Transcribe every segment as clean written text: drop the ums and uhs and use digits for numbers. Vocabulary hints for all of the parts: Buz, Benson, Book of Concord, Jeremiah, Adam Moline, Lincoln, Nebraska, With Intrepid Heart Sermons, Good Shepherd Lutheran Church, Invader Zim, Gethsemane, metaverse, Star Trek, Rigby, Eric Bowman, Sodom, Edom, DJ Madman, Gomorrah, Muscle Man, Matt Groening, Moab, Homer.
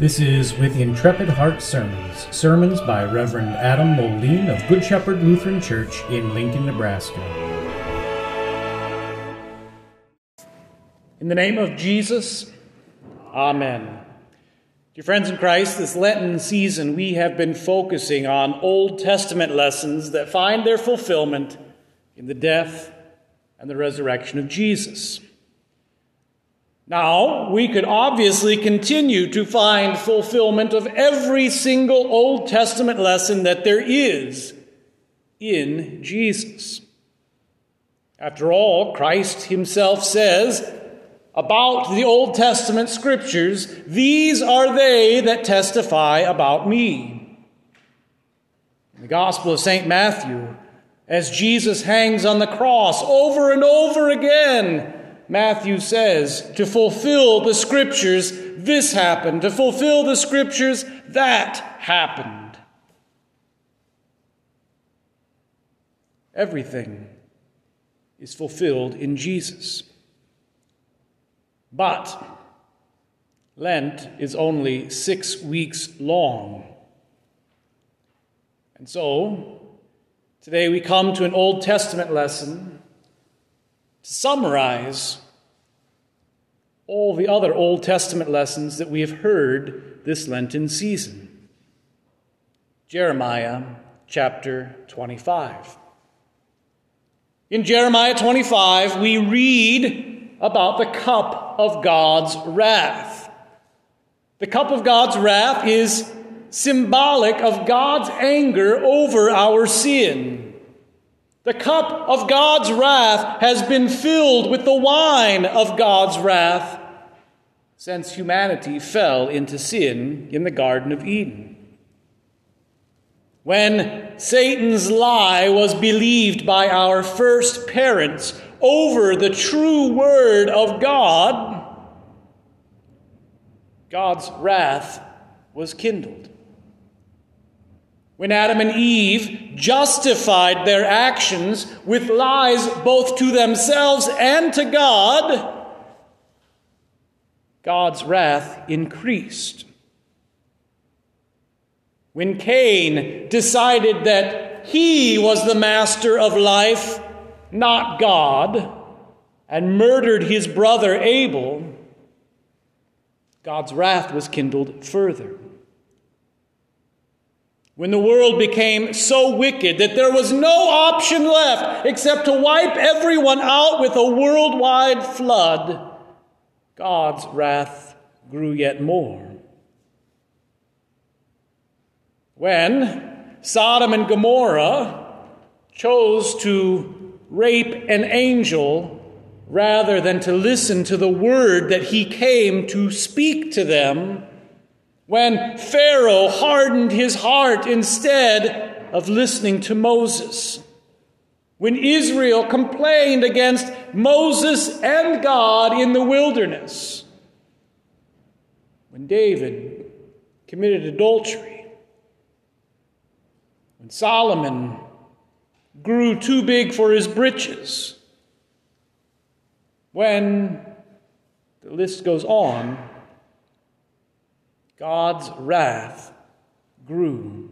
This is With Intrepid Heart Sermons, sermons by Reverend Adam Moline of Good Shepherd Lutheran Church in Lincoln, Nebraska. In the name of Jesus, Amen. Dear friends in Christ, this Lenten season we have been focusing on Old Testament lessons that find their fulfillment in the death and the resurrection of Jesus. Now, we could obviously continue to find fulfillment of every single Old Testament lesson that there is in Jesus. After all, Christ himself says about the Old Testament scriptures, "These are they that testify about me." In the Gospel of St. Matthew, as Jesus hangs on the cross over and over again, Matthew says, to fulfill the scriptures, this happened. To fulfill the scriptures, that happened. Everything is fulfilled in Jesus. But Lent is only 6 weeks long. And so, today we come to an Old Testament lesson to summarize all the other Old Testament lessons that we have heard this Lenten season. Jeremiah chapter 25. In Jeremiah 25, we read about the cup of God's wrath. The cup of God's wrath is symbolic of God's anger over our sin. The cup of God's wrath has been filled with the wine of God's wrath since humanity fell into sin in the Garden of Eden. When Satan's lie was believed by our first parents over the true word of God, God's wrath was kindled. When Adam and Eve justified their actions with lies both to themselves and to God, God's wrath increased. When Cain decided that he was the master of life, not God, and murdered his brother Abel, God's wrath was kindled further. When the world became so wicked that there was no option left except to wipe everyone out with a worldwide flood, God's wrath grew yet more. When Sodom and Gomorrah chose to rape an angel rather than to listen to the word that he came to speak to them, when Pharaoh hardened his heart instead of listening to Moses, when Israel complained against Moses and God in the wilderness, when David committed adultery, when Solomon grew too big for his britches, when the list goes on, God's wrath grew.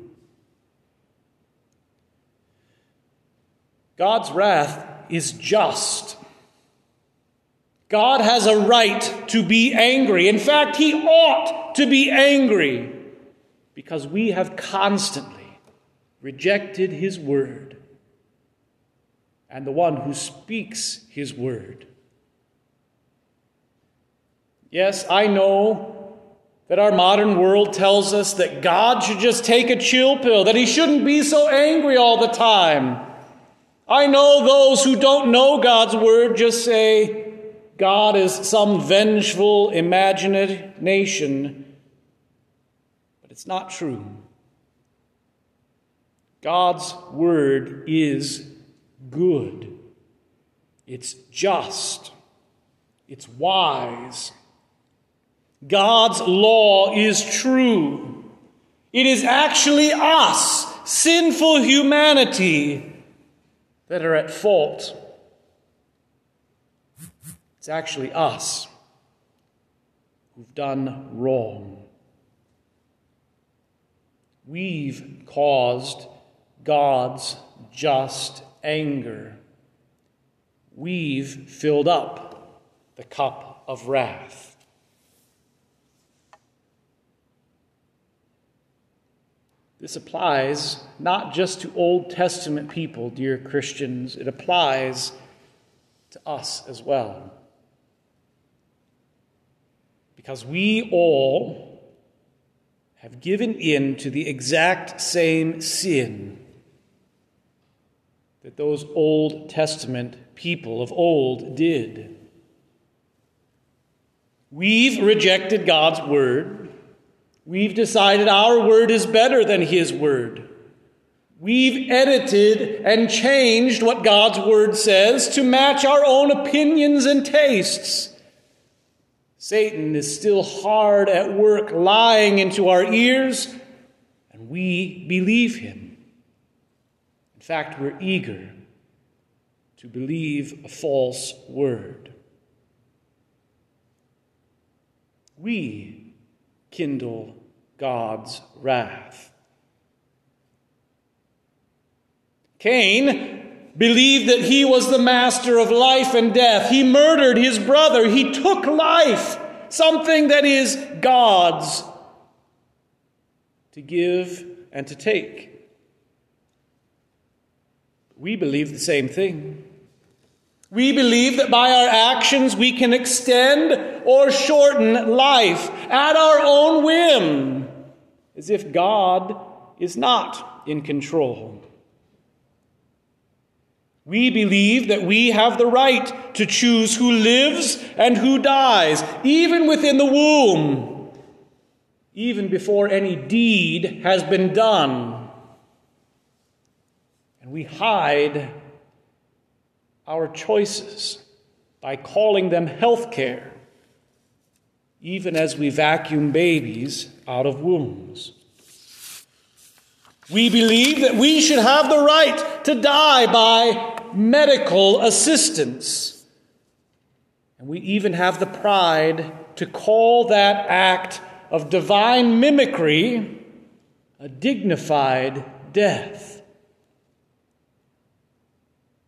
God's wrath is just. God has a right to be angry. In fact, he ought to be angry because we have constantly rejected his word and the one who speaks his word. Yes, I know that our modern world tells us that God should just take a chill pill, that he shouldn't be so angry all the time. I know those who don't know God's word just say God is some vengeful imagination, but it's not true. God's word is good. It's just. It's wise. God's law is true. It is actually us, sinful humanity, that are at fault. It's actually us who've done wrong. We've caused God's just anger. We've filled up the cup of wrath. This applies not just to Old Testament people, dear Christians. It applies to us as well. Because we all have given in to the exact same sin that those Old Testament people of old did. We've rejected God's word. We've decided our word is better than his word. We've edited and changed what God's word says to match our own opinions and tastes. Satan is still hard at work, lying into our ears, and we believe him. In fact, we're eager to believe a false word. We kindle God's wrath. Cain believed that he was the master of life and death. He murdered his brother. He took life, something that is God's, to give and to take. We believe the same thing. We believe that by our actions we can extend or shorten life at our own whim, as if God is not in control. We believe that we have the right to choose who lives and who dies, even within the womb, even before any deed has been done. And we hide our choices by calling them health care, even as we vacuum babies out of wombs. We believe that we should have the right to die by medical assistance. And we even have the pride to call that act of divine mimicry a dignified death.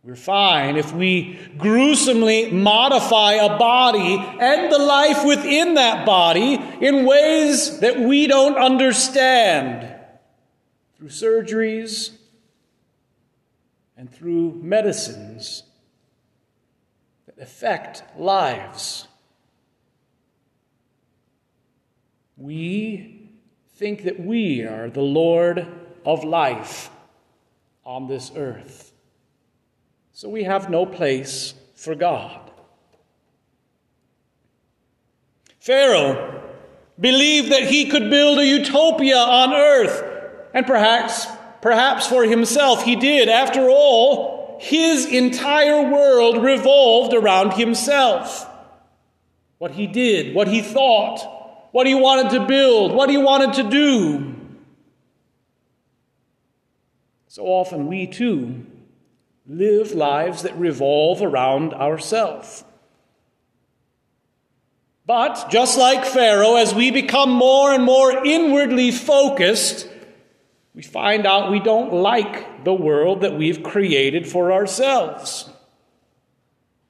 We're fine if we gruesomely modify a body and the life within that body in ways that we don't understand, through surgeries and through medicines that affect lives. We think that we are the Lord of life on this earth. So we have no place for God. Pharaoh believed that he could build a utopia on earth, and perhaps for himself he did. After all, his entire world revolved around himself. What he did, what he thought, what he wanted to build, what he wanted to do. So often we too live lives that revolve around ourselves. But just like Pharaoh, as we become more and more inwardly focused, we find out we don't like the world that we've created for ourselves.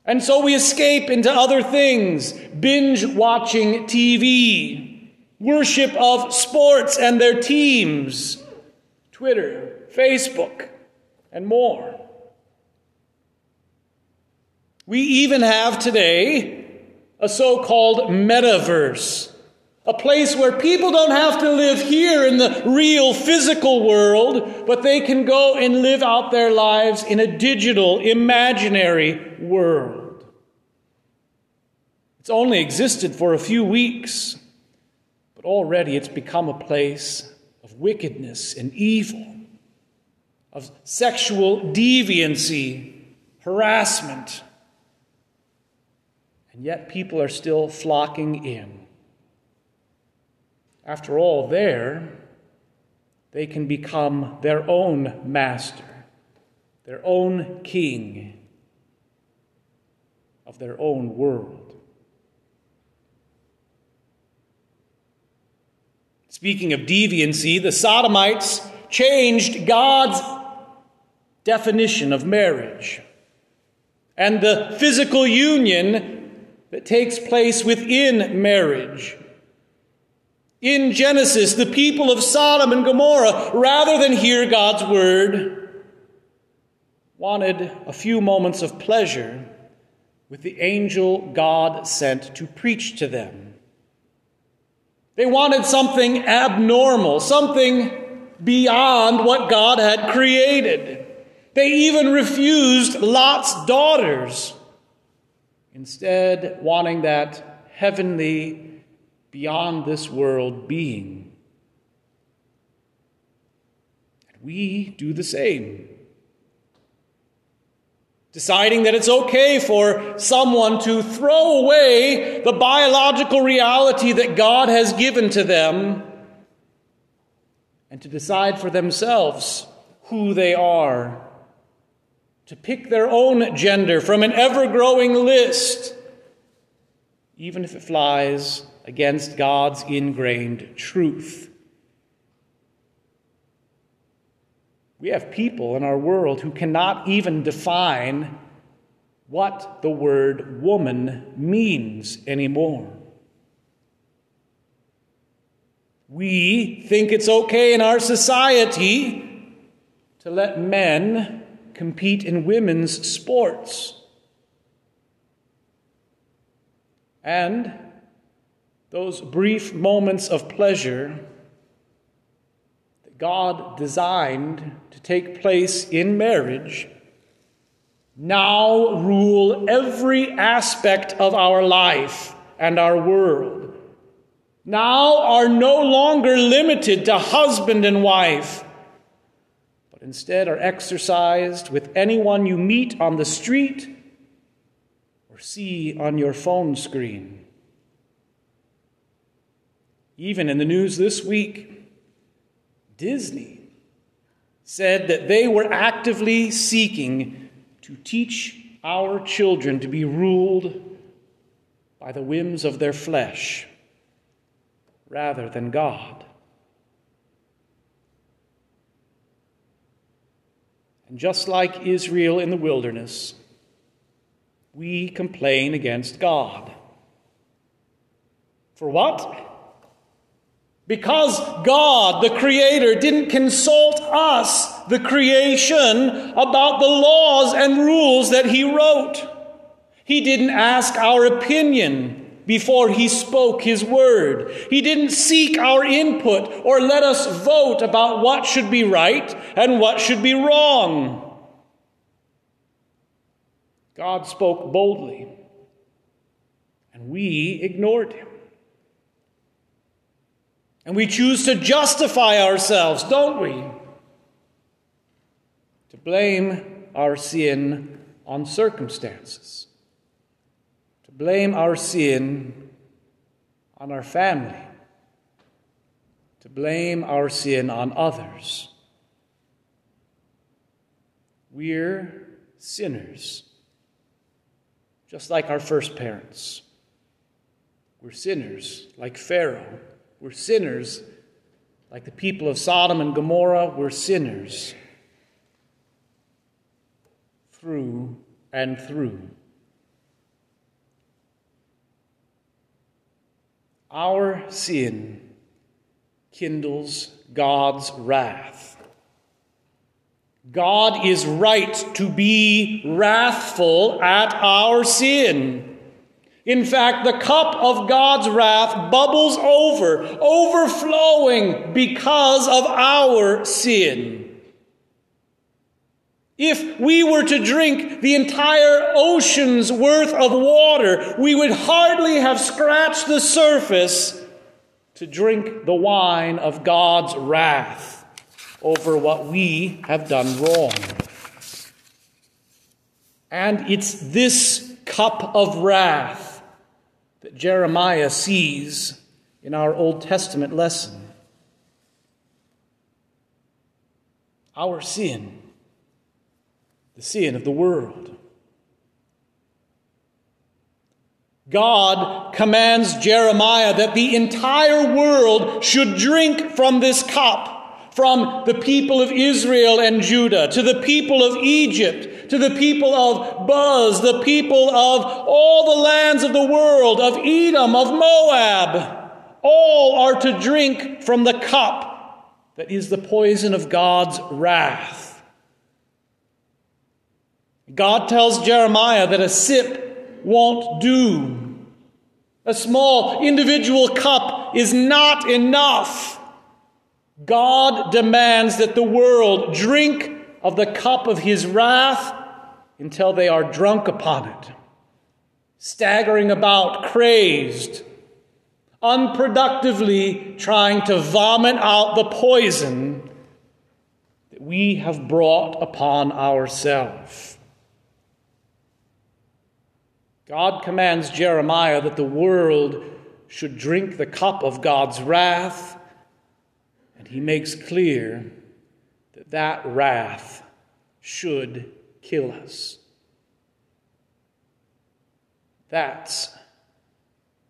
And so we escape into other things, binge-watching TV, worship of sports and their teams, Twitter, Facebook, and more. We even have today a so-called metaverse, a place where people don't have to live here in the real physical world, but they can go and live out their lives in a digital, imaginary world. It's only existed for a few weeks, but already it's become a place of wickedness and evil, of sexual deviancy, harassment. And yet people are still flocking in. After all, there, they can become their own master, their own king of their own world. It's Speaking of deviancy, the Sodomites changed God's definition of marriage and the physical union that takes place within marriage. In Genesis, the people of Sodom and Gomorrah, rather than hear God's word, wanted a few moments of pleasure with the angel God sent to preach to them. They wanted something abnormal, something beyond what God had created. They even refused Lot's daughters, instead wanting that heavenly beyond this world being. And we do the same, deciding that it's okay for someone to throw away the biological reality that God has given to them and to decide for themselves who they are, to pick their own gender from an ever-growing list, even if it flies against God's ingrained truth. We have people in our world who cannot even define what the word woman means anymore. We think it's okay in our society to let men compete in women's sports. And those brief moments of pleasure that God designed to take place in marriage now rule every aspect of our life and our world. Now are no longer limited to husband and wife, but instead are exercised with anyone you meet on the street or see on your phone screen. Even in the news this week, Disney said that they were actively seeking to teach our children to be ruled by the whims of their flesh rather than God. And just like Israel in the wilderness, we complain against God. For what? Because God, the Creator, didn't consult us, the creation, about the laws and rules that He wrote. He didn't ask our opinion before He spoke His word. He didn't seek our input or let us vote about what should be right and what should be wrong. God spoke boldly, and we ignored Him. And we choose to justify ourselves, don't we? To blame our sin on circumstances. To blame our sin on our family. To blame our sin on others. We're sinners, just like our first parents. We're sinners like Pharaoh. We're sinners like the people of Sodom and Gomorrah. We're sinners through and through. Our sin kindles God's wrath. God is right to be wrathful at our sin. In fact, the cup of God's wrath bubbles over, overflowing because of our sin. If we were to drink the entire ocean's worth of water, we would hardly have scratched the surface to drink the wine of God's wrath over what we have done wrong. And it's this cup of wrath that Jeremiah sees in our Old Testament lesson. Our sin, the sin of the world. God commands Jeremiah that the entire world should drink from this cup, from the people of Israel and Judah, to the people of Egypt, to the people of Buz, the people of all the lands of the world, of Edom, of Moab. All are to drink from the cup that is the poison of God's wrath. God tells Jeremiah that a sip won't do. A small individual cup is not enough. God demands that the world drink of the cup of his wrath until they are drunk upon it, staggering about, crazed, unproductively trying to vomit out the poison that we have brought upon ourselves. God commands Jeremiah that the world should drink the cup of God's wrath, and he makes clear that that wrath should kill us. That's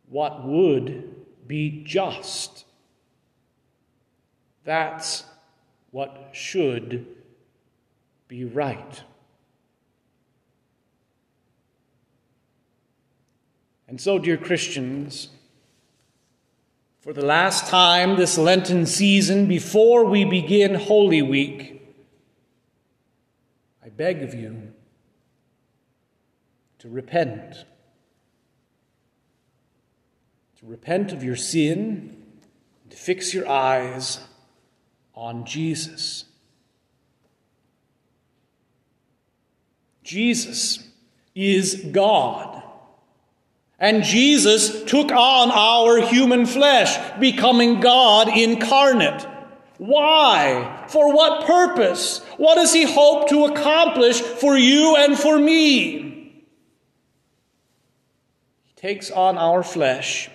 what would be just. That's what should be right. And so, dear Christians, for the last time this Lenten season, before we begin Holy Week, I beg of you to repent. To repent of your sin, and to fix your eyes on Jesus. Jesus is God. And Jesus took on our human flesh, becoming God incarnate. Why? For what purpose? What does he hope to accomplish for you and for me? He takes on our flesh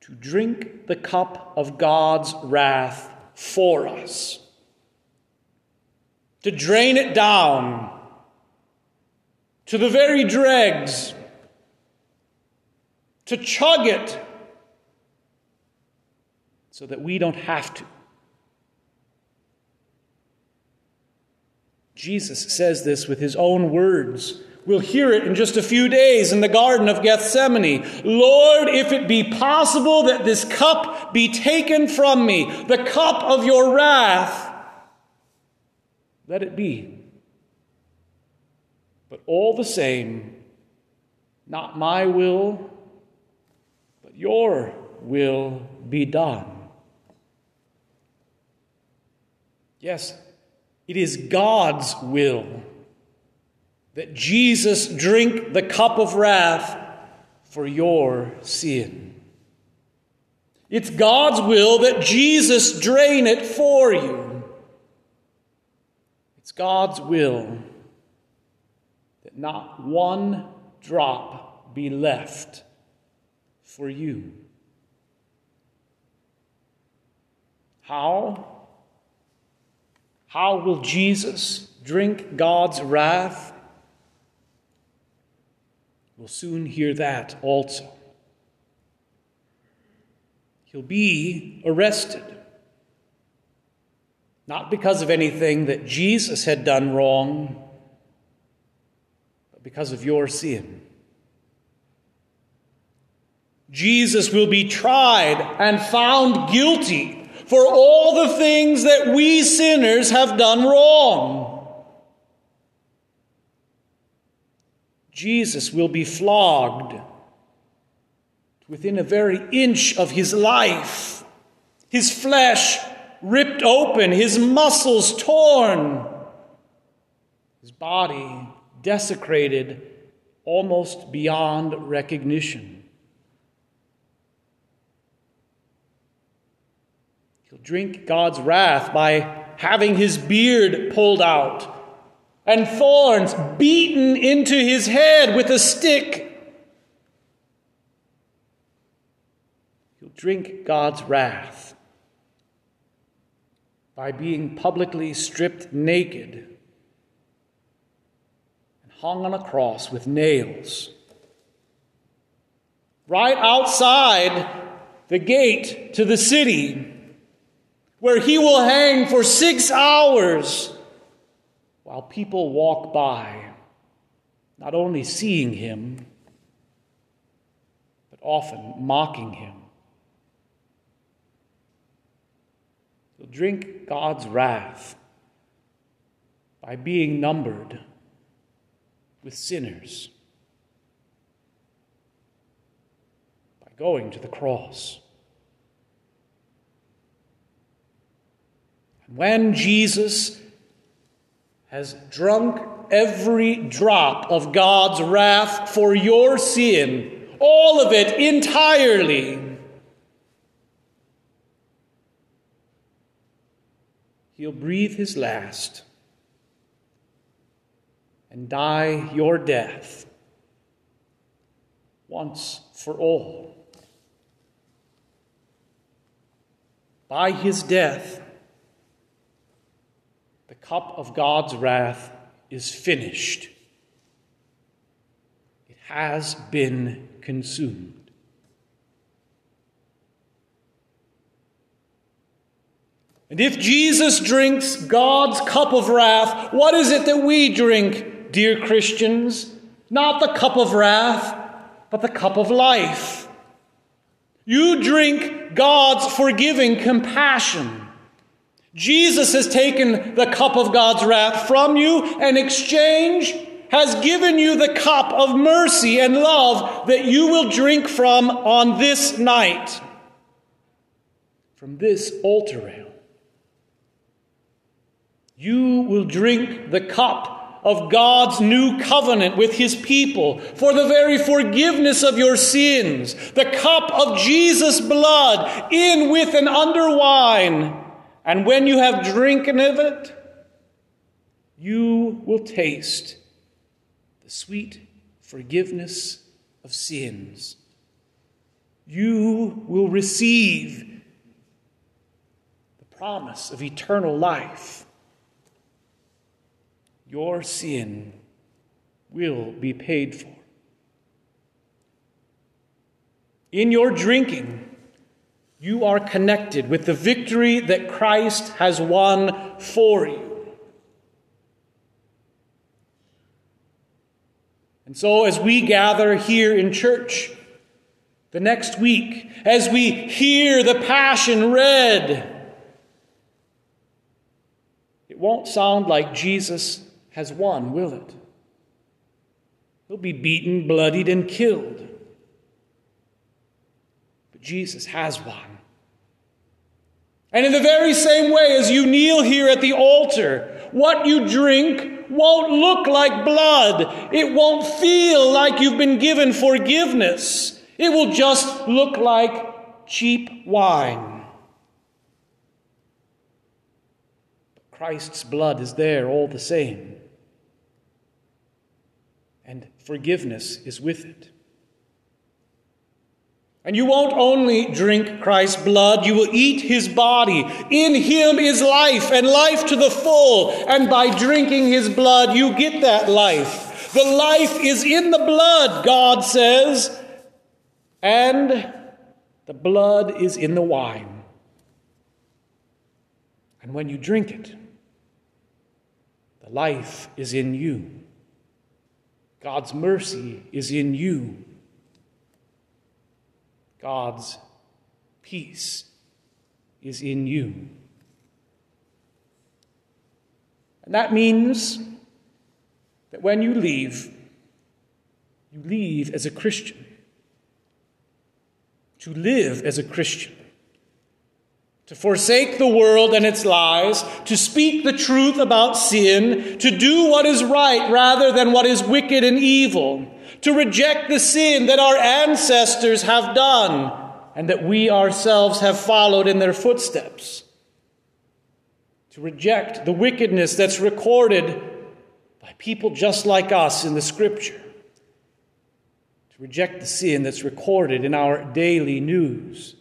to drink the cup of God's wrath for us, to drain it down to the very dregs, to chug it so that we don't have to. Jesus says this with his own words. We'll hear it in just a few days in the Garden of Gethsemane. Lord, if it be possible that this cup be taken from me, the cup of your wrath, let it be. But all the same, not my will, your will be done. Yes, it is God's will that Jesus drink the cup of wrath for your sin. It's God's will that Jesus drain it for you. It's God's will that not one drop be left for you. How? How will Jesus drink God's wrath? We'll soon hear that also. He'll be arrested. Not because of anything that Jesus had done wrong, but because of your sin. Jesus will be tried and found guilty for all the things that we sinners have done wrong. Jesus will be flogged within a very inch of his life, his flesh ripped open, his muscles torn, his body desecrated almost beyond recognition. He'll drink God's wrath by having his beard pulled out and thorns beaten into his head with a stick. He'll drink God's wrath by being publicly stripped naked and hung on a cross with nails right outside the gate to the city, where he will hang for 6 hours while people walk by, not only seeing him, but often mocking him. He'll drink God's wrath by being numbered with sinners, by going to the cross. When Jesus has drunk every drop of God's wrath for your sin, all of it entirely, he'll breathe his last and die your death once for all. By his death, the cup of God's wrath is finished. It has been consumed. And if Jesus drinks God's cup of wrath, what is it that we drink, dear Christians? Not the cup of wrath, but the cup of life. You drink God's forgiving compassion. Jesus has taken the cup of God's wrath from you, and in exchange has given you the cup of mercy and love that you will drink from on this night, from this altar rail. You will drink the cup of God's new covenant with his people for the very forgiveness of your sins, the cup of Jesus' blood in with and under wine. And when you have drinking of it, you will taste the sweet forgiveness of sins. You will receive the promise of eternal life. Your sin will be paid for. In your drinking, you are connected with the victory that Christ has won for you. And so as we gather here in church the next week, as we hear the Passion read, it won't sound like Jesus has won, will it? He'll be beaten, bloodied, and killed. Jesus has won. And in the very same way, as you kneel here at the altar, what you drink won't look like blood. It won't feel like you've been given forgiveness. It will just look like cheap wine. But Christ's blood is there all the same. And forgiveness is with it. And you won't only drink Christ's blood, you will eat his body. In him is life, and life to the full. And by drinking his blood, you get that life. The life is in the blood, God says, and the blood is in the wine. And when you drink it, the life is in you. God's mercy is in you. God's peace is in you. And that means that when you leave as a Christian, to live as a Christian, to forsake the world and its lies, to speak the truth about sin, to do what is right rather than what is wicked and evil, to reject the sin that our ancestors have done and that we ourselves have followed in their footsteps, to reject the wickedness that's recorded by people just like us in the Scripture, to reject the sin that's recorded in our daily news,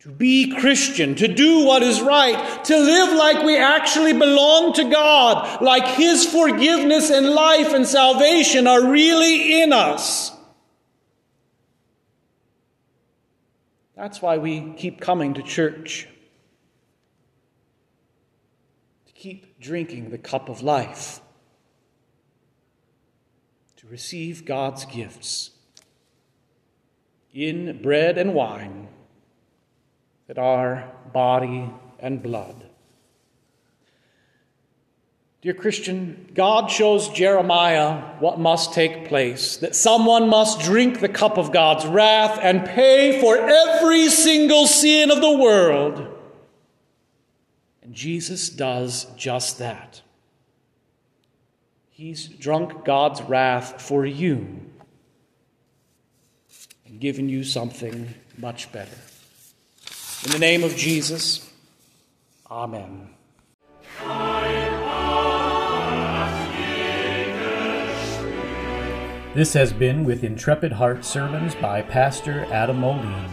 to be Christian, to do what is right, to live like we actually belong to God, like his forgiveness and life and salvation are really in us. That's why we keep coming to church. To keep drinking the cup of life. To receive God's gifts in bread and wine that are body and blood. Dear Christian, God shows Jeremiah what must take place, that someone must drink the cup of God's wrath and pay for every single sin of the world. And Jesus does just that. He's drunk God's wrath for you and given you something much better. In the name of Jesus, amen. This has been With Intrepid Heart Sermons by Pastor Adam Moline.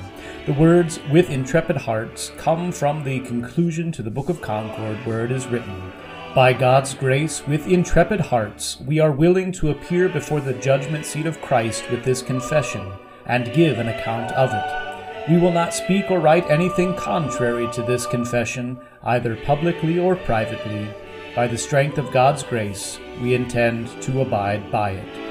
The words, "With Intrepid Hearts," come from the conclusion to the Book of Concord, where it is written, "By God's grace, with intrepid hearts, we are willing to appear before the judgment seat of Christ with this confession, and give an account of it. We will not speak or write anything contrary to this confession, either publicly or privately. By the strength of God's grace, we intend to abide by it."